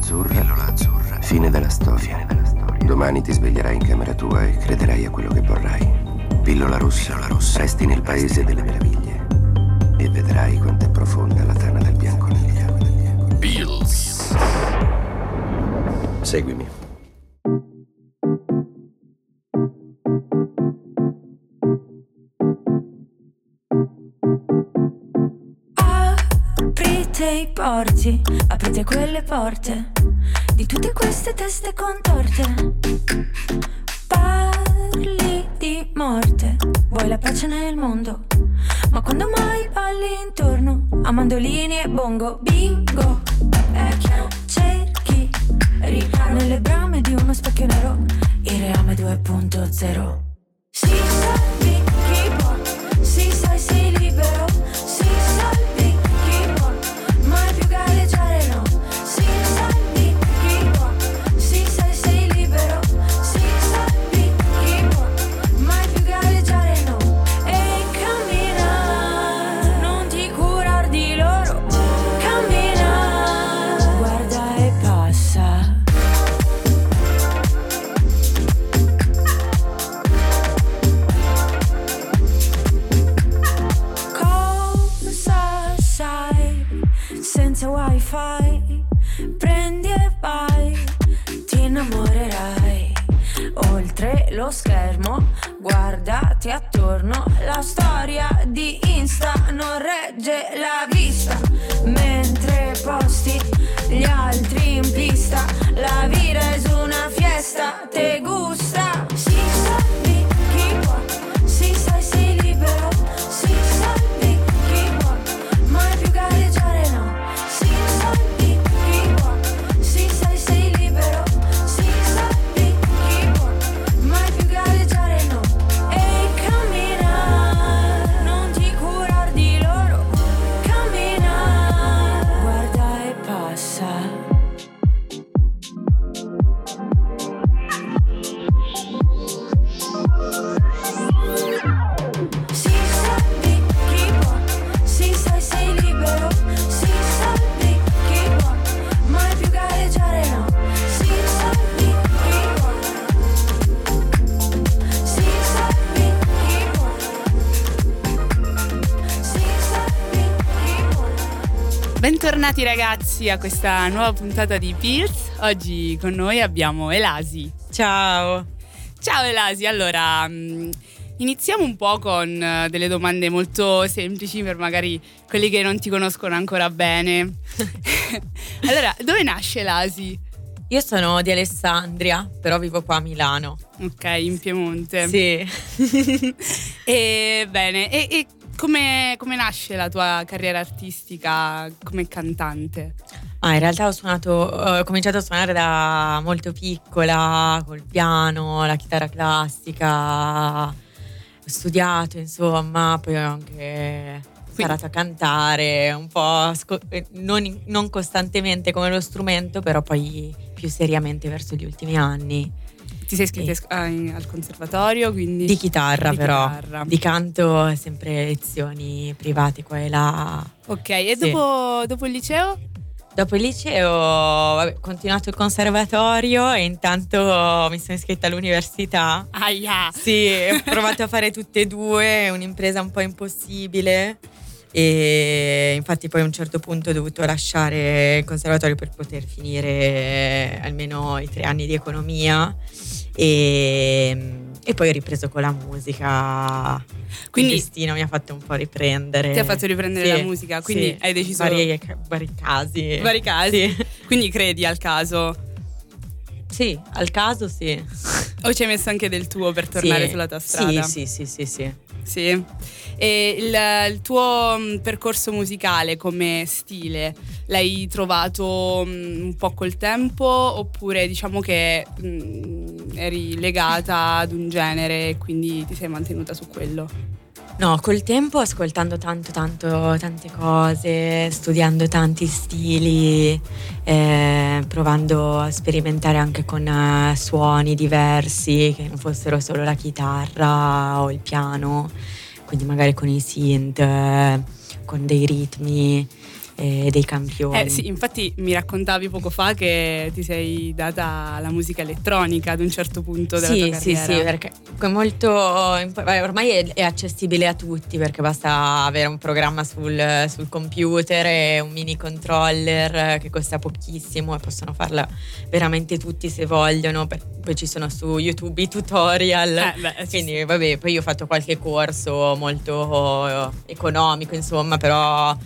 Pillola azzurra. Fine della storia. Domani ti sveglierai in camera tua e crederai a quello che vorrai. Pillola rossa. Resti nel paese delle meraviglie e vedrai quanto è profonda la tana del bianconiglia. Pilz. Seguimi. Aprite quelle porte di tutte queste teste contorte. Parli di morte, vuoi la pace nel mondo, ma quando mai balli intorno a mandolini e bongo? Bingo, è chiaro. Cerchi riparo nelle brame di uno specchio nero il reame 2.0. Si salvi chi può, si sa e si libero, si salvi. Prendi e vai, ti innamorerai. Oltre lo schermo, guardati attorno. La storia di Insta non regge la vista. Mentre posti gli altri in pista, la vita è una fiesta, te gusta. Si salvi chi può, si sa e si libero, si salvi chi può, mai più gareggiare no. Bentornati ragazzi a questa nuova puntata di Pilz. Oggi con noi abbiamo Elasi. Ciao Elasi. Allora, iniziamo un po' con delle domande molto semplici per magari quelli che non ti conoscono ancora bene. Allora, dove nasce Elasi? Io sono di Alessandria, però vivo qua a Milano. Ok, in Piemonte. Sì. E come nasce la tua carriera artistica come cantante? In realtà ho cominciato a suonare da molto piccola, col piano, la chitarra classica, ho studiato insomma, poi ho anche imparato a cantare, un po' non costantemente come lo strumento, però poi più seriamente verso gli ultimi anni. Ti sei iscritta al conservatorio, quindi di chitarra, però di canto sempre lezioni private qua e là. Ok, e sì. dopo il liceo? Dopo il liceo ho continuato il conservatorio e intanto mi sono iscritta all'università. Ahia! Sì, ho provato a fare tutte e due, un'impresa un po' impossibile. E infatti poi a un certo punto ho dovuto lasciare il conservatorio per poter finire almeno i 3 anni di economia e poi ho ripreso con la musica. Quindi il destino mi ha fatto un po' riprendere. Ti ha fatto riprendere la musica, quindi hai deciso vari casi. Sì. Quindi credi al caso? Sì, al caso sì. O ci hai messo anche del tuo per tornare sulla tua strada? Sì. E il tuo percorso musicale come stile l'hai trovato un po' col tempo, oppure diciamo che eri legata ad un genere e quindi ti sei mantenuta su quello? No, col tempo, ascoltando tante cose, studiando tanti stili, provando a sperimentare anche con suoni diversi che non fossero solo la chitarra o il piano, quindi magari con i synth, con dei ritmi. dei campioni. Sì, infatti mi raccontavi poco fa che ti sei data alla musica elettronica ad un certo punto della tua carriera. Sì, perché è molto, ormai è accessibile a tutti, perché basta avere un programma sul computer e un mini controller che costa pochissimo e possono farla veramente tutti se vogliono. Poi ci sono su YouTube i tutorial, quindi vabbè, poi io ho fatto qualche corso molto economico, insomma, però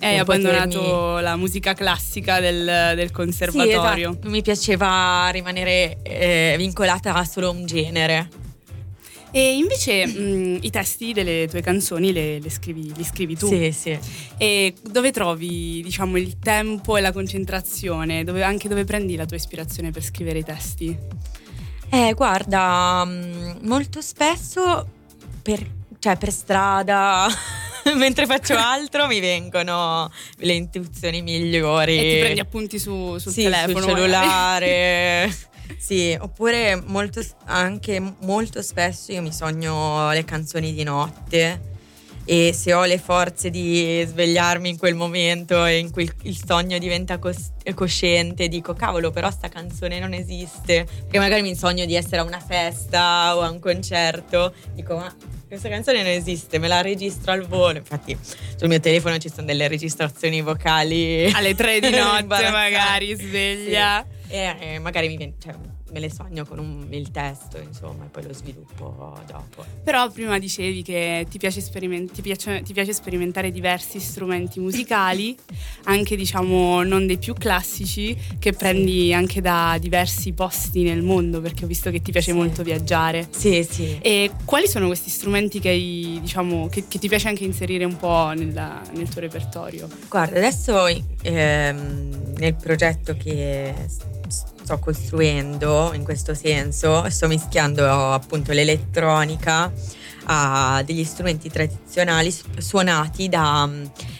hai abbandonato la musica classica del conservatorio. Sì, esatto. Mi piaceva rimanere vincolata a solo un genere. E invece i testi delle tue canzoni li scrivi tu? Sì. E dove trovi, diciamo, il tempo e la concentrazione? Dove prendi la tua ispirazione per scrivere i testi? Guarda, molto spesso per strada mentre faccio altro mi vengono le intuizioni migliori. E ti prendi appunti sul telefono, sul cellulare. Sì, oppure molto spesso io mi sogno le canzoni di notte, e se ho le forze di svegliarmi in quel momento in cui il sogno diventa cosciente, dico cavolo, però sta canzone non esiste, perché magari mi sogno di essere a una festa o a un concerto, dico ma questa canzone non esiste, me la registro al volo. Infatti sul mio telefono ci sono delle registrazioni vocali alle 3 di notte magari sveglia. Sì. E magari me le sogno con il testo, insomma, e poi lo sviluppo dopo. Però prima dicevi che ti piace sperimentare diversi strumenti musicali, anche diciamo non dei più classici, che prendi anche da diversi posti nel mondo, perché ho visto che ti piace molto viaggiare. Sì. E quali sono questi strumenti che hai, diciamo, che ti piace anche inserire un po' nel tuo repertorio? Guarda, adesso nel progetto che sto costruendo, in questo senso sto mischiando appunto l'elettronica a degli strumenti tradizionali suonati da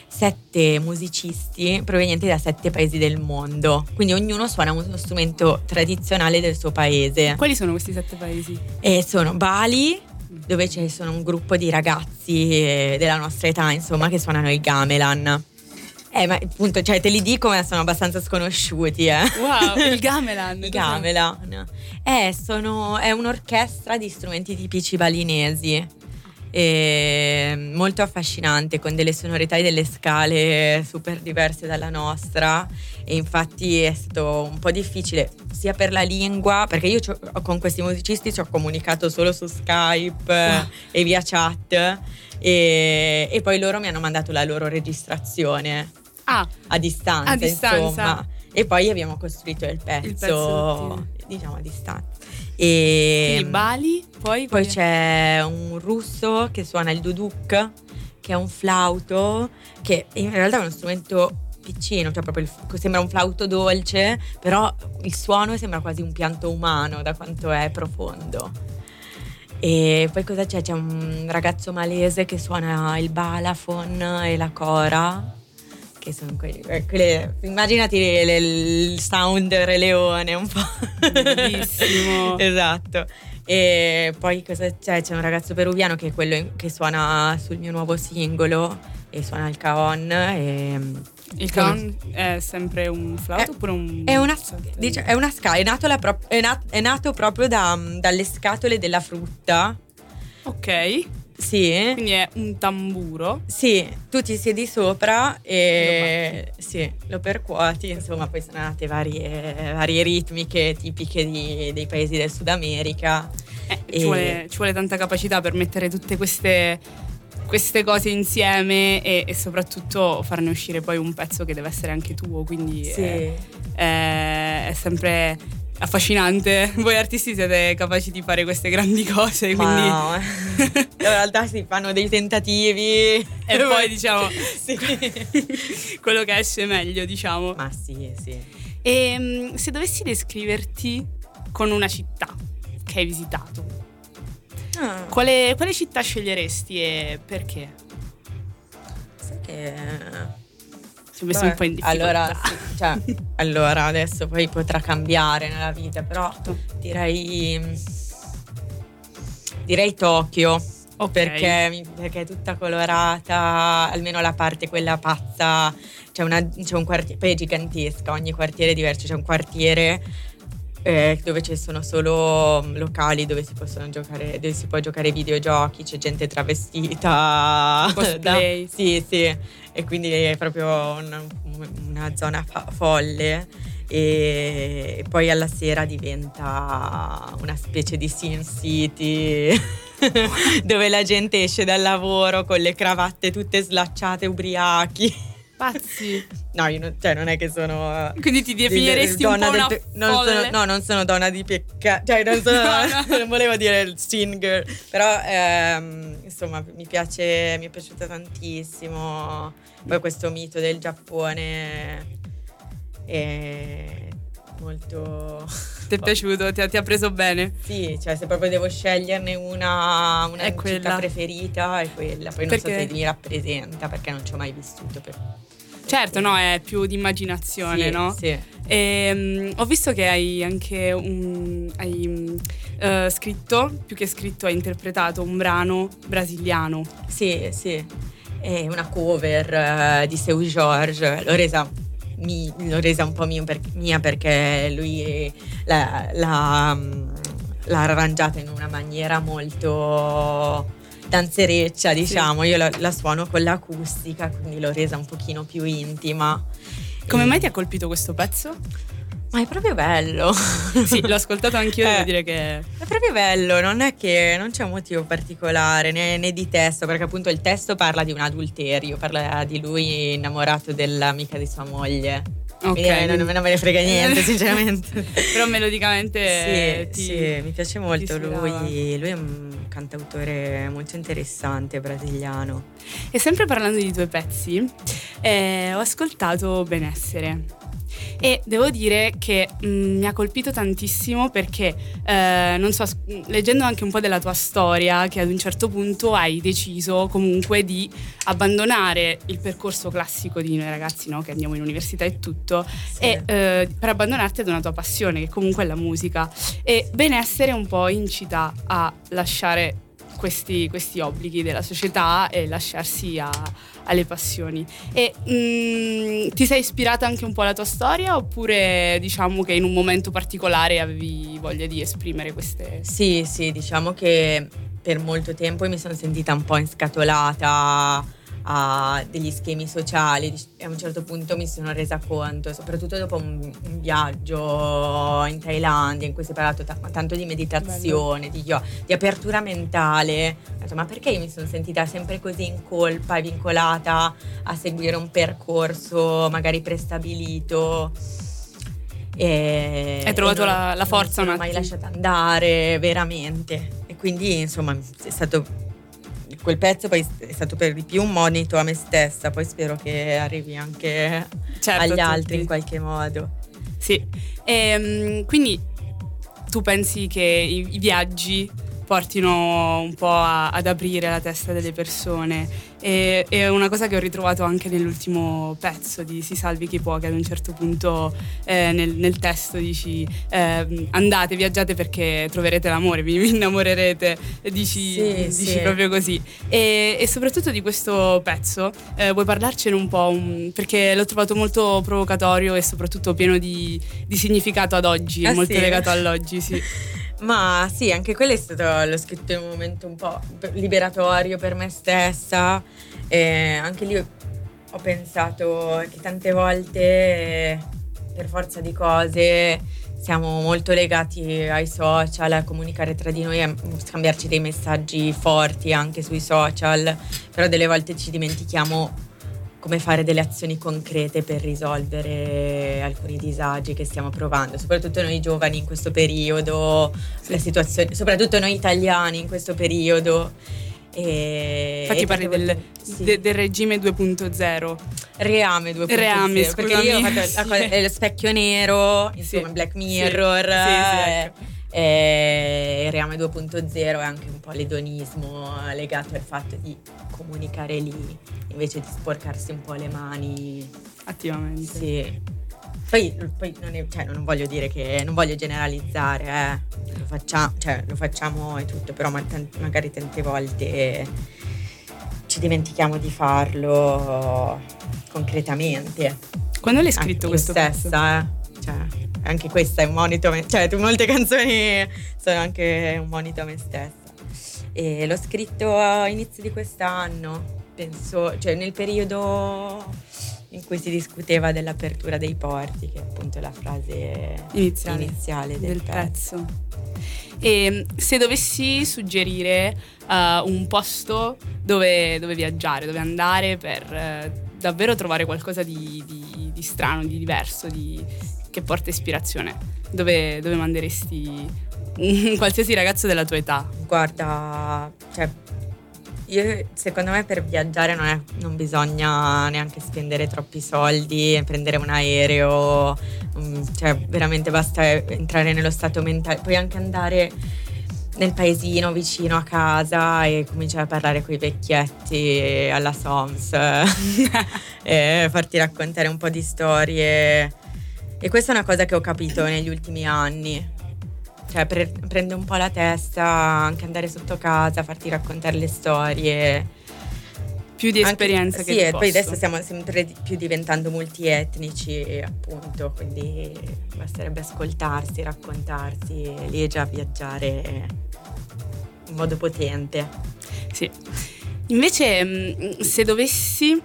7 musicisti provenienti da 7 paesi del mondo, quindi ognuno suona uno strumento tradizionale del suo paese. Quali sono questi 7 paesi? Sono Bali, dove ci sono un gruppo di ragazzi della nostra età, insomma, che suonano il gamelan. Ma appunto, cioè, te li dico, ma sono abbastanza sconosciuti. Wow, il gamelan. Il gamelan. È un'orchestra di strumenti tipici balinesi. Molto affascinante, con delle sonorità e delle scale super diverse dalla nostra. E infatti è stato un po' difficile sia per la lingua, perché io con questi musicisti ci ho comunicato solo su Skype e via chat, e poi loro mi hanno mandato la loro registrazione a distanza insomma, e poi abbiamo costruito il pezzo diciamo a distanza. E Bali, poi c'è un russo che suona il Duduk, che è un flauto, che in realtà è uno strumento piccino, cioè proprio sembra un flauto dolce, però il suono sembra quasi un pianto umano da quanto è profondo. E poi cosa c'è? C'è un ragazzo malese che suona il Balafon e la Kora, che sono quelle immaginati il sound Re Leone un po'. Bellissimo. Esatto. E poi cosa c'è? C'è un ragazzo peruviano che è quello che suona sul mio nuovo singolo, e suona il caon. Il caon è sempre un flauto oppure un... È una scala, è nato proprio dalle scatole della frutta. Ok. Sì. Quindi è un tamburo. Sì, tu ti siedi sopra e lo percuoti, insomma, poi sono nate varie ritmiche tipiche dei paesi del Sud America. Ci vuole tanta capacità per mettere tutte queste cose insieme e soprattutto farne uscire poi un pezzo che deve essere anche tuo, quindi è sempre affascinante. Voi artisti siete capaci di fare queste grandi cose, quindi in realtà si fanno dei tentativi e poi diciamo quello che esce meglio, diciamo. Ma sì. E se dovessi descriverti con una città che hai visitato, quale città sceglieresti e perché? Sai che si è messo un po' in difficoltà. Allora adesso poi potrà cambiare nella vita, però direi Tokyo, okay. perché è tutta colorata, almeno la parte quella pazza. C'è un quartiere, poi è gigantesca, ogni quartiere è diverso, c'è un quartiere dove ci sono solo locali dove si può giocare videogiochi, c'è gente travestita, cosplay. Sì, e quindi è proprio una zona folle. E poi alla sera diventa una specie di Sin City dove la gente esce dal lavoro con le cravatte tutte slacciate, ubriachi, pazzi. No, io non è che sono, quindi ti definiresti un po' una folle? No, non sono donna di peccato, non volevo dire il singer, però insomma mi è piaciuto tantissimo. Poi questo mito del Giappone è molto... Ti è piaciuto? Ti ha preso bene? Sì, cioè se proprio devo sceglierne una città preferita è quella. Poi perché? Non so se mi rappresenta, perché non ci ho mai vissuto. Certo, no, è più di immaginazione, sì, no? Sì. Ho visto che hai anche scritto, più che scritto, hai interpretato un brano brasiliano. Sì, è una cover di Seu Jorge, l'ho resa... l'ho resa un po' mia perché lui l'ha arrangiata in una maniera molto danzereccia, diciamo. Sì. Io la suono con l'acustica, quindi l'ho resa un pochino più intima. Come mai ti ha colpito questo pezzo? Ma è proprio bello. Sì, l'ho ascoltato anch'io, devo dire che... È proprio bello, non è che non c'è un motivo particolare né di testo, perché appunto il testo parla di un adulterio, parla di lui innamorato dell'amica di sua moglie. Okay. Non me ne frega niente, sinceramente. Però melodicamente sì, mi piace molto lui. Lui è un cantautore molto interessante, brasiliano. E sempre parlando di due pezzi, ho ascoltato Benessere. E devo dire che mi ha colpito tantissimo perché, non so, leggendo anche un po' della tua storia, che ad un certo punto hai deciso comunque di abbandonare il percorso classico di noi ragazzi, no? Che andiamo in università e tutto, sì. e per abbandonarti ad una tua passione, che comunque è la musica. E Benessere un po' incita a lasciare questi obblighi della società e lasciarsi alle passioni. E ti sei ispirata anche un po' alla tua storia, oppure diciamo che in un momento particolare avevi voglia di esprimere queste... Sì, diciamo che per molto tempo mi sono sentita un po' inscatolata a degli schemi sociali, e a un certo punto mi sono resa conto, soprattutto dopo un viaggio in Thailandia in cui si è parlato tanto di meditazione, di apertura mentale. Ho detto, ma perché io mi sono sentita sempre così in colpa e vincolata a seguire un percorso magari prestabilito? E hai trovato la forza, non mi sono mai lasciata andare veramente, e quindi insomma è stato... Quel pezzo poi è stato per di più un monito a me stessa, poi spero che arrivi anche, certo, agli altri in qualche modo. Sì. Quindi tu pensi che i viaggi portino un po' ad aprire la testa delle persone? È una cosa che ho ritrovato anche nell'ultimo pezzo di Si salvi chi può, che ad un certo punto nel testo dici andate, viaggiate perché troverete l'amore, vi innamorerete, dici proprio così. E soprattutto di questo pezzo vuoi parlarcene un po', perché l'ho trovato molto provocatorio e soprattutto pieno di significato ad oggi, molto legato all'oggi, sì. Ma sì, anche quello è stato, l'ho scritto in un momento un po' liberatorio per me stessa, e anche lì ho pensato che tante volte per forza di cose siamo molto legati ai social, a comunicare tra di noi, a scambiarci dei messaggi forti anche sui social, però delle volte ci dimentichiamo come fare delle azioni concrete per risolvere alcuni disagi che stiamo provando, soprattutto noi giovani in questo periodo, sì. La situazione, soprattutto noi italiani in questo periodo. Infatti parli del regime 2.0. Reame 2.0. Reame, scusami. Perché io ho fatto lo specchio nero, insomma, sì. Black Mirror. Sì, ecco. E Reame 2.0 è anche un po' l'edonismo legato al fatto di comunicare lì invece di sporcarsi un po' le mani attivamente. Sì. Poi non voglio dire che non voglio generalizzare, lo facciamo e tutto, però magari tante volte ci dimentichiamo di farlo concretamente. Quando l'hai scritto anche questo pezzo? Anche questa è un monito a me, molte canzoni sono anche un monito a me stessa, e l'ho scritto a inizio di quest'anno, penso, nel periodo in cui si discuteva dell'apertura dei porti, che è appunto la frase iniziale del pezzo. E se dovessi suggerire un posto dove viaggiare, dove andare per davvero trovare qualcosa di strano, di diverso, che porta ispirazione, dove manderesti un qualsiasi ragazzo della tua età? Guarda, secondo me per viaggiare non bisogna neanche spendere troppi soldi, prendere un aereo, veramente basta entrare nello stato mentale, puoi anche andare nel paesino vicino a casa e cominciare a parlare coi vecchietti alla Soms e farti raccontare un po' di storie, e questa è una cosa che ho capito negli ultimi anni. Prende un po' la testa anche andare sotto casa, farti raccontare le storie. Più di esperienza anche, che sì, e poi adesso stiamo sempre più diventando multietnici, appunto, quindi basterebbe ascoltarsi, raccontarsi, e lì è già viaggiare in modo potente. Sì. Invece, se dovessi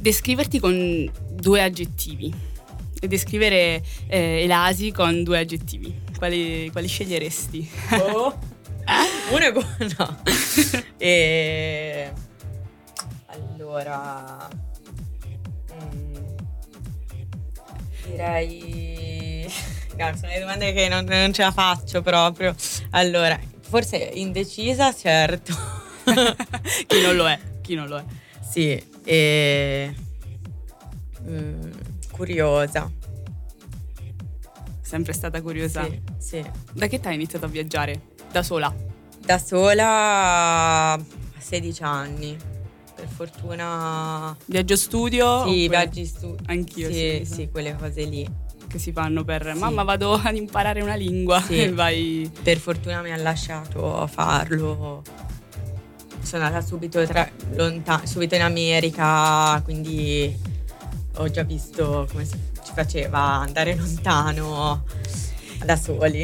descriverti con 2 aggettivi, e descrivere Elasi con 2 aggettivi, quali sceglieresti? Uno è buono. E allora direi, no, sono le domande che non ce la faccio proprio. Allora, forse indecisa, certo. Chi non lo è? Sì. E curiosa. Sempre stata curiosa? Sì. Da che età hai iniziato a viaggiare? Da sola a 16 anni. Per fortuna. Viaggio studio? Sì, viaggi studio. Anch'io. Sì, quelle cose lì che si fanno per mamma, vado ad imparare una lingua. Sì. E vai. Per fortuna mi ha lasciato farlo. Sono andata subito in America, quindi ho già visto come ci faceva andare lontano da soli.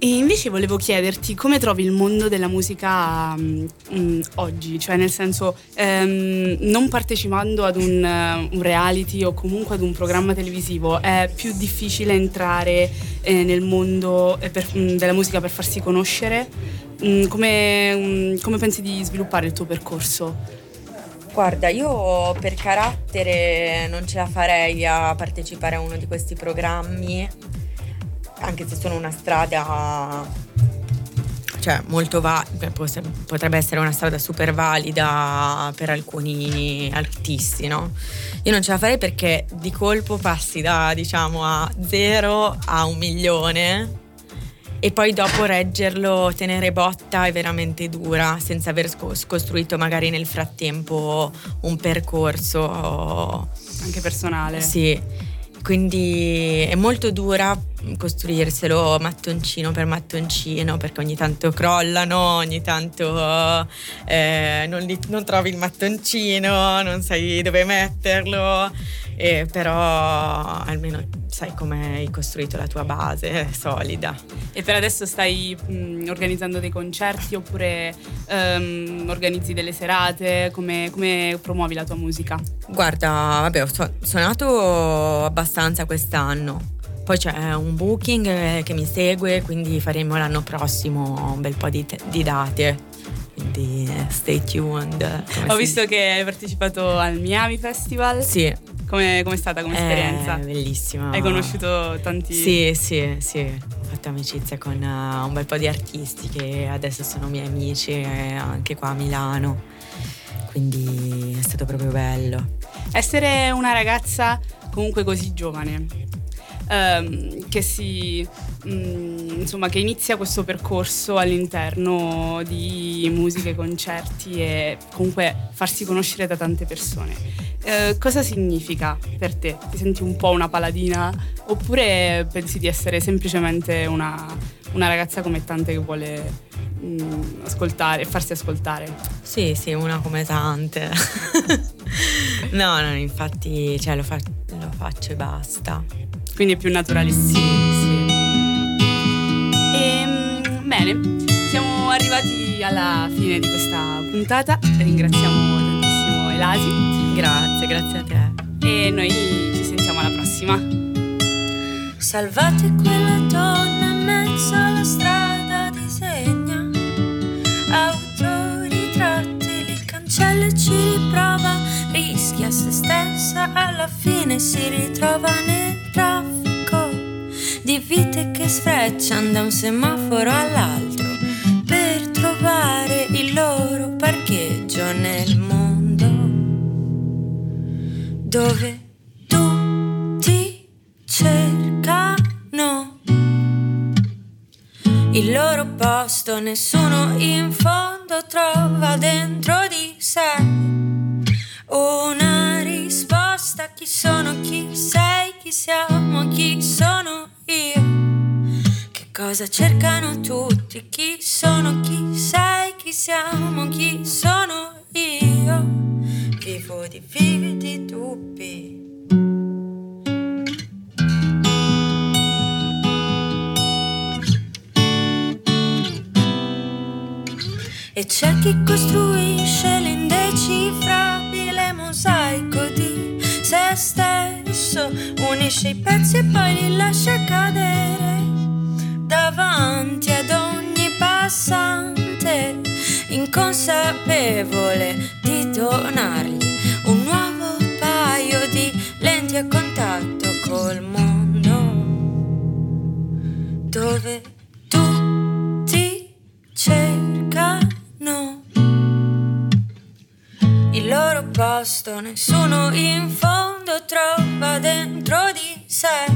E invece volevo chiederti come trovi il mondo della musica oggi, nel senso non partecipando ad un reality o comunque ad un programma televisivo, è più difficile entrare nel mondo della musica per farsi conoscere? Come pensi di sviluppare il tuo percorso? Guarda, io per carattere non ce la farei a partecipare a uno di questi programmi, anche se sono una strada molto potrebbe essere una strada super valida per alcuni artisti, no? Io non ce la farei perché di colpo passi da a 0 a 1 milione. E poi dopo reggerlo, tenere botta è veramente dura, senza aver costruito magari nel frattempo un percorso anche personale. Sì, quindi è molto dura costruirselo mattoncino per mattoncino, perché ogni tanto crollano, ogni tanto non trovi il mattoncino, non sai dove metterlo, però almeno sai come hai costruito la tua base solida. E per adesso stai organizzando dei concerti oppure organizzi delle serate? Come promuovi la tua musica? Guarda, ho suonato abbastanza quest'anno. Poi c'è un booking che mi segue, quindi faremo l'anno prossimo un bel po' di date, quindi stay tuned. Ho visto che hai partecipato al Miami Festival. Sì. Com'è stata come esperienza? Bellissima. Hai conosciuto tanti? Sì. Ho fatto amicizia con un bel po' di artisti che adesso sono miei amici, anche qua a Milano, quindi è stato proprio bello. Essere una ragazza comunque così giovane, che si insomma che inizia questo percorso all'interno di musiche, concerti e comunque farsi conoscere da tante persone. Cosa significa per te? Ti senti un po' una paladina oppure pensi di essere semplicemente una ragazza come tante che vuole ascoltare e farsi ascoltare? Sì, una come tante. No, infatti cioè, lo faccio e basta. Quindi è più naturalissimo. Sì. Bene, siamo arrivati alla fine di questa puntata. Ringraziamo tantissimo Elasi. Grazie a te. E noi ci sentiamo alla prossima. Salvate quella donna in mezzo alla strada, disegna autoritratti, li cancella e ci riprova. Rischia se stessa, alla fine si ritrova nel traffico di vite che sfrecciano da un semaforo all'altro per trovare il loro parcheggio nel mondo dove tutti cercano il loro posto, nessuno in fondo trova dentro di sé una risposta. Chi sono, chi sei, chi siamo, chi sono io, che cosa cercano tutti. Chi sono, chi sei, chi siamo, chi sono io. Vivo di vividi dubbi. E c'è chi costruisce l'indecifrabile mosaico di se stesso, unisce i pezzi e poi li lascia cadere davanti ad ogni passante, inconsapevole di donargli un nuovo paio di lenti a contatto col mondo dove tutti cercano il loro posto, nessuno in fondo trova dentro di sé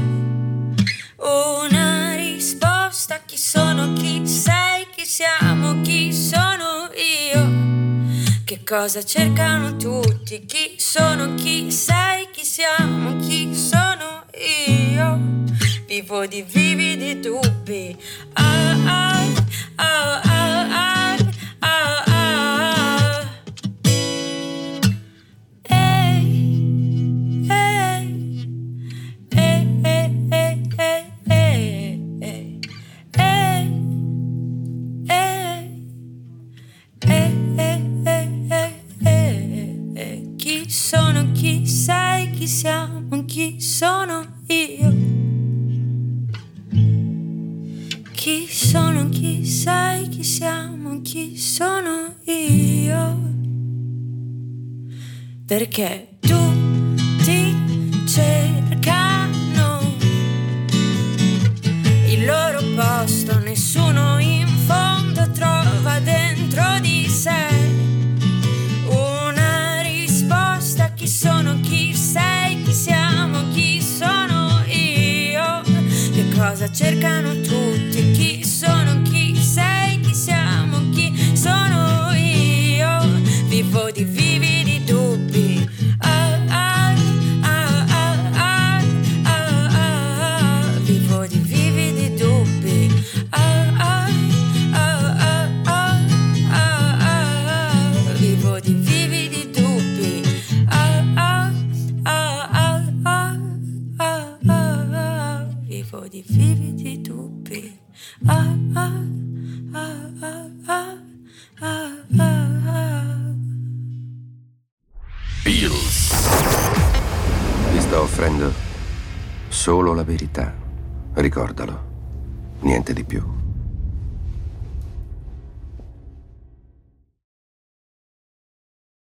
una risposta. Chi sono, chi sei, chi siamo, chi sono io, che cosa cercano tutti. Chi sono, chi sei, chi siamo, chi sono io. Vivo di vividi dubbi. Chi sei, chi siamo, chi sono io. Chi sono, chi sei, chi siamo, chi sono io. Perché tutti cercano il loro posto, nessuno in fondo trova dentro di sé. Chi sono, chi sei, chi siamo, chi sono io, che cosa cercano tutti. Chi sono, chi sei, chi siamo, chi sono io. Vivo di vividi dubbi. Vivo di vividi dubbi. Vivo di vividi dubbi. Vivo di vividi dubbi. Pilz. Ti sto offrendo solo la verità. Ricordalo. Niente di più.